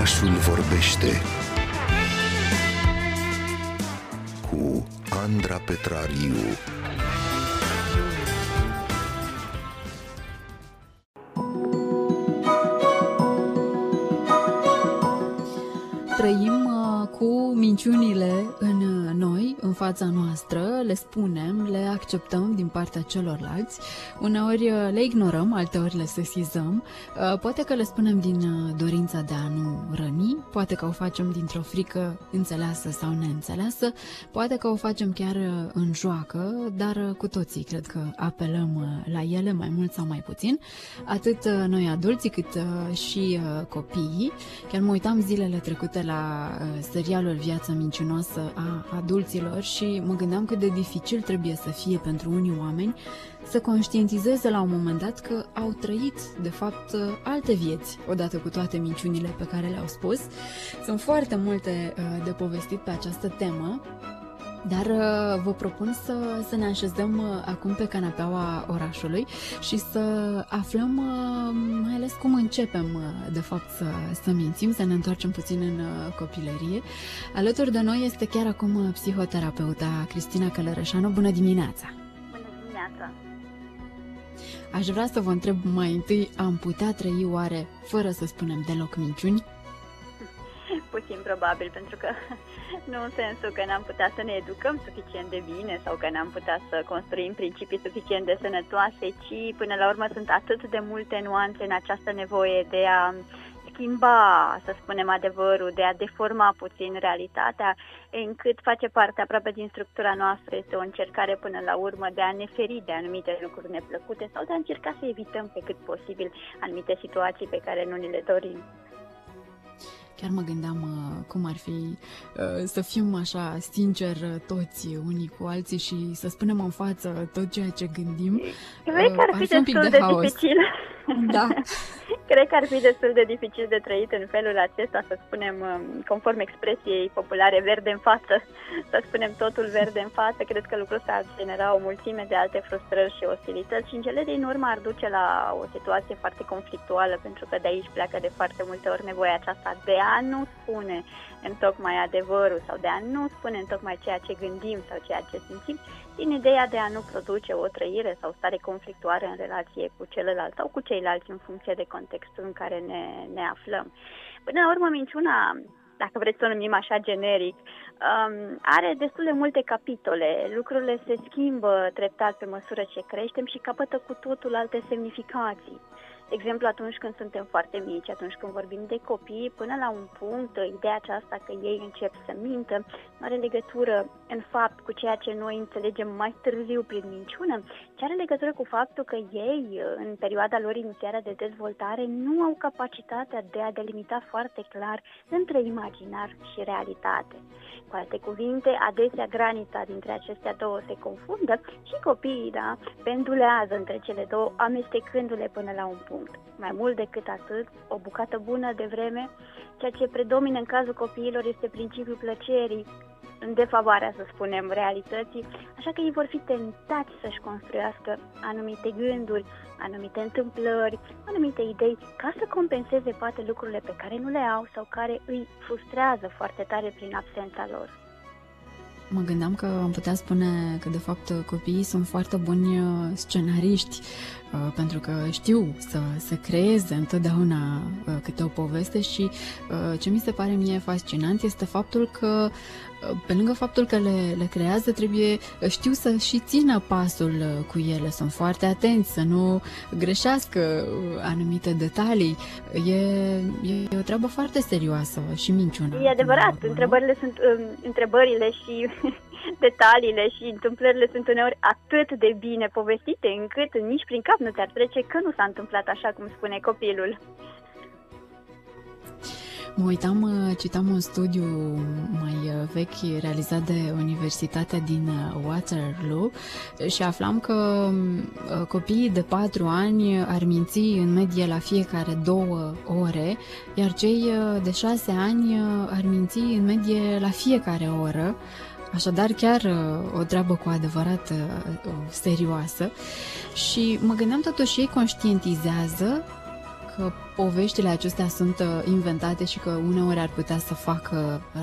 Orașul vorbește cu Andra Petrariu. Trăim cu minciunile în noi, în fața noastră, le spunem, le acceptăm din partea celorlalți, uneori le ignorăm, alteori le sesizăm, poate că le spunem din dorința de a nu răni, poate că o facem dintr-o frică înțeleasă sau neînțeleasă, poate că o facem chiar în joacă, dar cu toții cred că apelăm la ele mai mult sau mai puțin, atât noi adulții cât și copiii. Chiar mă uitam zilele trecute la serialul Viața Minciunoasă a adulților și mă gândeam cât de dificil trebuie să fie pentru unii oameni să conștientizeze la un moment dat că au trăit, de fapt, alte vieți, odată cu toate minciunile pe care le-au spus. Sunt foarte multe de povestit pe această temă. Dar vă propun să ne așezăm acum pe canapeaua orașului și să aflăm mai ales cum începem de fapt să mințim, să ne întoarcem puțin în copilărie. Alături de noi este chiar acum psihoterapeuta Cristina Călărășanu. Bună dimineața! Bună dimineața! Aș vrea să vă întreb mai întâi, am putea trăi oare fără să spunem deloc minciuni? Puțin probabil, pentru că nu în sensul că n-am putea să ne educăm suficient de bine sau că n-am putea să construim principii suficient de sănătoase, ci până la urmă sunt atât de multe nuanțe în această nevoie de a schimba, să spunem, adevărul, de a deforma puțin realitatea, încât face parte aproape din structura noastră. Este o încercare până la urmă de a ne feri de anumite lucruri neplăcute sau de a încerca să evităm pe cât posibil anumite situații pe care nu ni le dorim. Chiar mă gândeam cum ar fi să fim așa sinceri toți unii cu alții și să spunem în față tot ceea ce gândim. Cred că ar fi destul de dificil. Da. Cred că ar fi destul de dificil de trăit în felul acesta, să spunem, conform expresiei populare, verde în față, să spunem totul verde în față. Cred că lucrul ăsta ar genera o mulțime de alte frustrări și ostilități și în cele din urmă ar duce la o situație foarte conflictuală, pentru că de aici pleacă de foarte multe ori nevoia aceasta de a nu spune întocmai adevărul sau de a nu spune întocmai ceea ce gândim sau ceea ce simțim, din ideea de a nu produce o trăire sau stare conflictuară în relație cu celălalt sau cu ceilalți în funcție de contextul în care ne aflăm. Până la urmă, minciuna, dacă vreți să o numim așa generic, are destul de multe capitole. Lucrurile se schimbă treptat pe măsură ce creștem și capătă cu totul alte semnificații. De exemplu, atunci când suntem foarte mici, atunci când vorbim de copii, până la un punct, ideea aceasta că ei încep să mintă are legătură, în fapt, cu ceea ce noi înțelegem mai târziu prin minciună, ce are legătură cu faptul că ei, în perioada lor inițială de dezvoltare, nu au capacitatea de a delimita foarte clar între imaginar și realitate. Cu alte cuvinte, adesea granița dintre acestea două se confundă și copiii, da, pendulează între cele două, amestecându-le până la un punct. Mai mult decât atât, o bucată bună de vreme, ceea ce predomină în cazul copiilor este principiul plăcerii, în defavoarea, să spunem, realității, așa că ei vor fi tentați să-și construiască anumite gânduri, anumite întâmplări, anumite idei, ca să compenseze poate lucrurile pe care nu le au sau care îi frustrează foarte tare prin absența lor. Mă gândeam că am putea spune că, de fapt, copiii sunt foarte buni scenariști, pentru că știu să creeze întotdeauna câte o poveste și ce mi se pare mie fascinant este faptul că, pe lângă faptul că le creează, știu să și țină pasul cu ele, sunt foarte atenți, să nu greșească anumite detalii. E o treabă foarte serioasă și minciuna. E adevărat, întrebările și detaliile și întâmplările sunt uneori atât de bine povestite încât nici prin cap nu ți-ar trece că nu s-a întâmplat așa cum spune copilul. Mă uitam, citam un studiu mai vechi realizat de Universitatea din Waterloo și aflam că copiii de 4 ani ar minți în medie la fiecare 2 ore, iar cei de 6 ani ar minți în medie la fiecare oră. Așadar, chiar o treabă cu adevărat serioasă. Și mă gândeam, totuși, ei conștientizează că poveștile acestea sunt inventate și că uneori ar putea să facă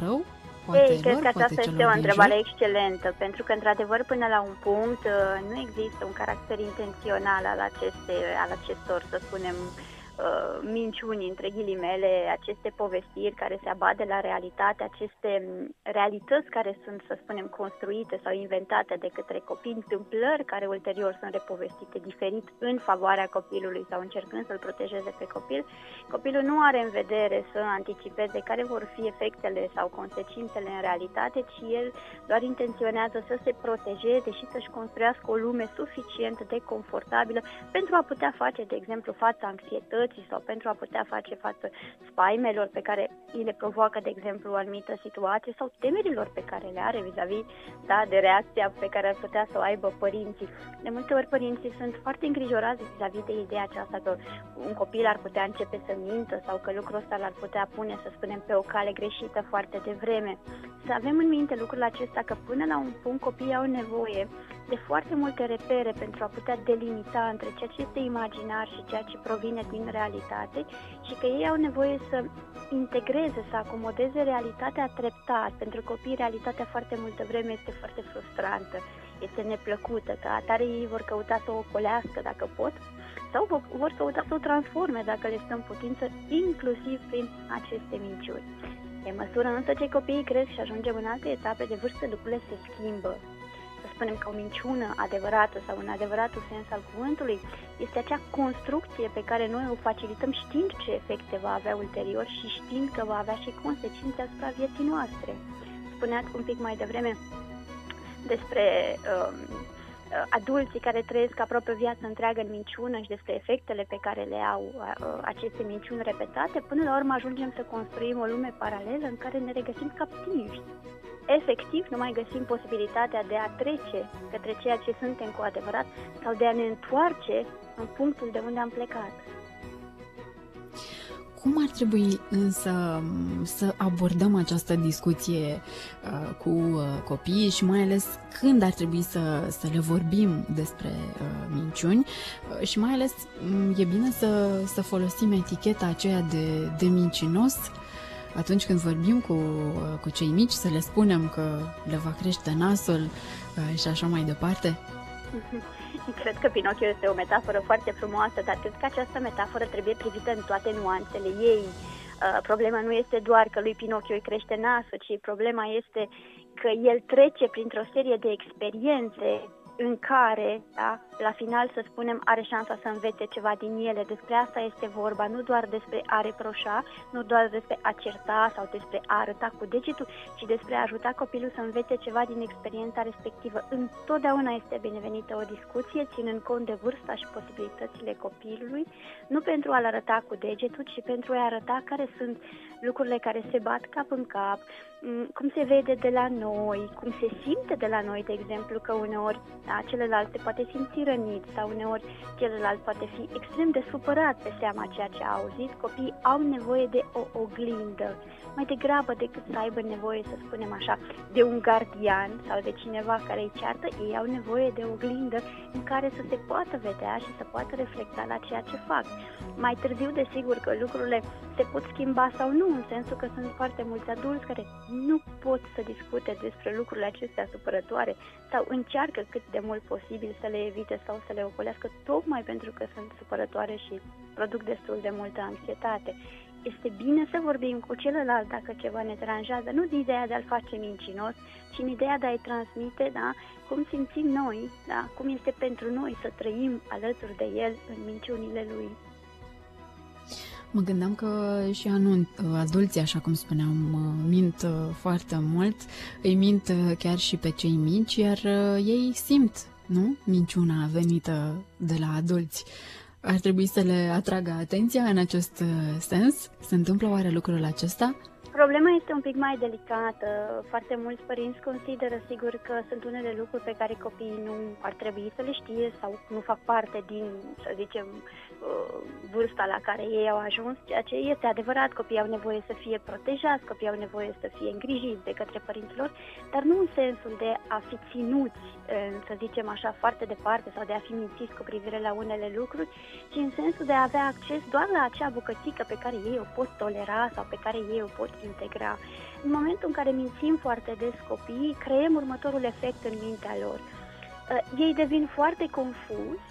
rău? Ei, cred că aceasta este o întrebare excelentă, pentru că, într-adevăr, până la un punct, nu există un caracter intențional al acestor, să spunem, minciuni, între ghilimele, aceste povestiri care se abate la realitate, aceste realități care sunt, să spunem, construite sau inventate de către copii, întâmplări care ulterior sunt repovestite diferit în favoarea copilului sau încercând să-l protejeze pe copil. Copilul nu are în vedere să anticipeze care vor fi efectele sau consecințele în realitate, ci el doar intenționează să se protejeze și să-și construiască o lume suficient de confortabilă pentru a putea face, de exemplu, fața anxietății sau pentru a putea face față spaimelor pe care îi le provoacă, de exemplu, o anumită situație sau temerilor pe care le are vis-a-vis de reacția pe care ar putea să o aibă părinții. De multe ori părinții sunt foarte îngrijorați vis-a-vis de ideea aceasta că un copil ar putea începe să mintă sau că lucrul ăsta l-ar putea pune, să spunem, pe o cale greșită foarte devreme. Să avem în minte lucrul acesta că până la un punct copiii au nevoie de foarte multe repere pentru a putea delimita între ceea ce este imaginar și ceea ce provine din realitate și că ei au nevoie să integreze, să acomodeze realitatea treptat. Pentru copii realitatea foarte multă vreme este foarte frustrantă, este neplăcută, ca atare ei vor căuta să o ocolească dacă pot sau vor căuta să o transforme dacă le stă în putință, inclusiv prin aceste minciuni. Pe măsură însă ce copiii cresc și ajungem în alte etape de vârstă, lucrurile se schimbă. Spunem că o minciună adevărată sau în adevăratul sens al cuvântului este acea construcție pe care noi o facilităm știind ce efecte va avea ulterior și știind că va avea și consecințe asupra vieții noastre. Spuneați un pic mai devreme despre adulții care trăiesc aproape o viață întreagă în minciună și despre efectele pe care le au aceste minciuni repetate. Până la urmă ajungem să construim o lume paralelă în care ne regăsim captivi. Efectiv, nu mai găsim posibilitatea de a trece către ceea ce suntem cu adevărat sau de a ne întoarce în punctul de unde am plecat. Cum ar trebui însă să abordăm această discuție cu copiii și mai ales când ar trebui să le vorbim despre minciuni și mai ales e bine să folosim eticheta aceea de mincinos atunci când vorbim cu cei mici, să le spunem că le va crește nasul și așa mai departe? Cred că Pinocchio este o metaforă foarte frumoasă, dar cred că această metaforă trebuie privită în toate nuanțele ei. Problema nu este doar că lui Pinocchio îi crește nasul, ci problema este că el trece printr-o serie de experiențe în care, da, la final, să spunem, are șansa să învețe ceva din ele. Despre asta este vorba, nu doar despre a reproșa, nu doar despre a certa sau despre a arăta cu degetul, ci despre a ajuta copilul să învețe ceva din experiența respectivă. Întotdeauna este binevenită o discuție, ținând cont de vârsta și posibilitățile copilului, nu pentru a-l arăta cu degetul, ci pentru a-i arăta care sunt lucrurile care se bat cap în cap, cum se vede de la noi, cum se simte de la noi, de exemplu, că uneori celălalt se poate simți rănit sau uneori celălalt poate fi extrem de supărat pe seama ceea ce a auzit. Copiii au nevoie de o oglindă, mai degrabă decât să aibă nevoie, să spunem așa, de un gardian sau de cineva care îi ceartă. Ei au nevoie de o oglindă în care să se poată vedea și să poată reflecta la ceea ce fac. Mai târziu, desigur, că lucrurile se pot schimba sau nu, în sensul că sunt foarte mulți adulți care nu pot să discute despre lucrurile acestea supărătoare sau încearcă cât de mult posibil să le evite sau să le ocolească tocmai pentru că sunt supărătoare și produc destul de multă anxietate. Este bine să vorbim cu celălalt dacă ceva ne deranjează, nu de ideea de a-l face mincinos, ci în ideea de a-i transmite, da, cum simțim noi, da, cum este pentru noi să trăim alături de el în minciunile lui. Mă gândeam că și adulții, așa cum spuneam, mint foarte mult, îi mint chiar și pe cei mici, iar ei simt, nu? Minciuna venită de la adulți. Ar trebui să le atragă atenția în acest sens? Se întâmplă oare lucrul acesta? Problema este un pic mai delicată. Foarte mulți părinți consideră, sigur, că sunt unele lucruri pe care copiii nu ar trebui să le știe sau nu fac parte din, să zicem, vârsta la care ei au ajuns, ceea ce este adevărat, copiii au nevoie să fie protejați, copiii au nevoie să fie îngrijiți de către părinților, dar nu în sensul de a fi ținuți, să zicem așa, foarte departe sau de a fi mințiți cu privire la unele lucruri, ci în sensul de a avea acces doar la acea bucățică pe care ei o pot tolera sau pe care ei o pot integra. În momentul în care mințim foarte des copiii, creăm următorul efect în mintea lor. Ei devin foarte confuzi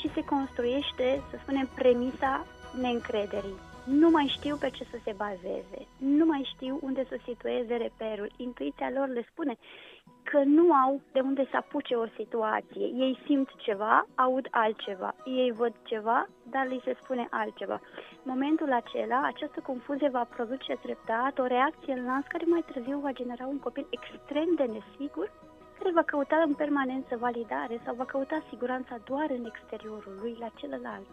și se construiește, să spunem, premisa neîncrederii. Nu mai știu pe ce să se bazeze, nu mai știu unde să situeze reperul. Intuiția lor le spune că nu au de unde să apuce o situație. Ei simt ceva, aud altceva. Ei văd ceva, dar li se spune altceva. În momentul acela, această confuzie va produce treptat o reacție în lans care mai târziu va genera un copil extrem de nesigur, care va căuta în permanență validare sau va căuta siguranța doar în exteriorul lui, la celălalt.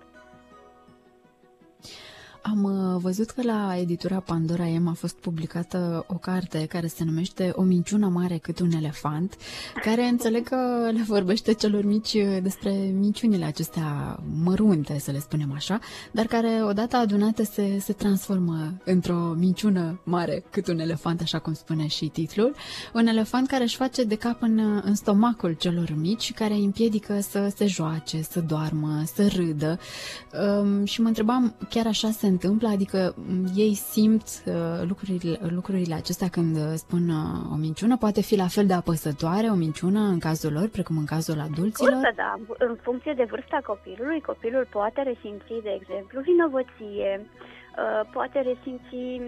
Am văzut că la editura Pandora M a fost publicată o carte care se numește O minciună mare cât un elefant, care înțeleg că le vorbește celor mici despre minciunile acestea mărunte, să le spunem așa, dar care odată adunate se transformă într-o minciună mare cât un elefant, așa cum spune și titlul. Un elefant care își face de cap în stomacul celor mici, care îi împiedică să se joace, să doarmă, să râdă. Și mă întrebam, chiar așa se întâmplă? Adică ei simt lucrurile acestea când spun o minciună? Poate fi la fel de apăsătoare o minciună în cazul lor, precum în cazul adulților? Da. În funcție de vârsta copilului, copilul poate resimți, de exemplu, vinovăție, poate resimți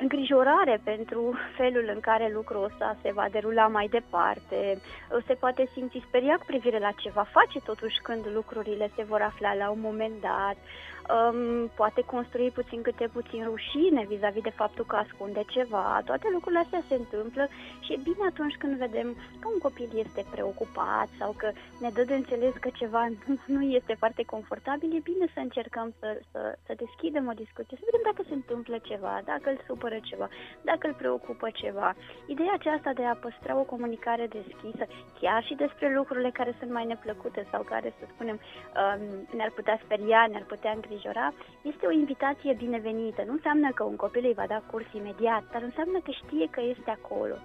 îngrijorare pentru felul în care lucrul ăsta se va derula mai departe, se poate simți speriat cu privire la ce va face totuși când lucrurile se vor afla la un moment dat, poate construi puțin câte puțin rușine vis-a-vis de faptul că ascunde ceva. Toate lucrurile astea se întâmplă și e bine atunci când vedem că un copil este preocupat sau că ne dă de înțeles că ceva nu este foarte confortabil, e bine să încercăm să deschidem o discuție, să vedem dacă se întâmplă ceva, dacă îl supără ceva, dacă îl preocupă ceva. Ideea aceasta de a păstra o comunicare deschisă, chiar și despre lucrurile care sunt mai neplăcute sau care, să spunem, ne-ar putea speria, ne-ar putea îngrijora, este o invitație binevenită. Nu înseamnă că un copil îi va da curs imediat, dar înseamnă că știe că este acolo.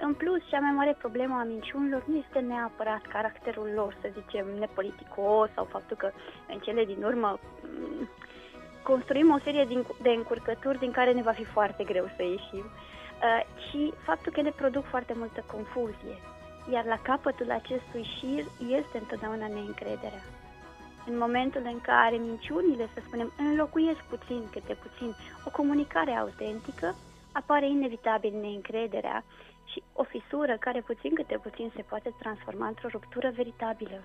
În plus, cea mai mare problemă a minciunilor nu este neapărat caracterul lor, să zicem, nepoliticos sau faptul că în cele din urmă construim o serie de încurcături din care ne va fi foarte greu să ieșim, ci faptul că ele produc foarte multă confuzie. Iar la capătul acestui șir este întotdeauna neîncrederea. În momentul în care minciunile, să spunem, înlocuiesc puțin câte puțin o comunicare autentică, apare inevitabil neîncrederea și o fisură care puțin câte puțin se poate transforma într-o ruptură veritabilă.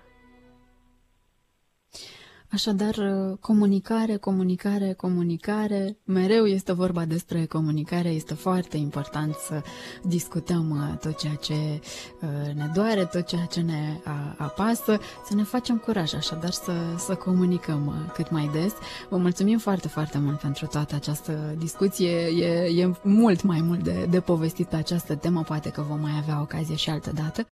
Așadar, comunicare, comunicare, comunicare, mereu este vorba despre comunicare, este foarte important să discutăm tot ceea ce ne doare, tot ceea ce ne apasă, să ne facem curaj, așadar să comunicăm cât mai des. Vă mulțumim foarte, foarte mult pentru toată această discuție, e mult mai mult de povestit pe această temă, poate că vom mai avea ocazie și altă dată.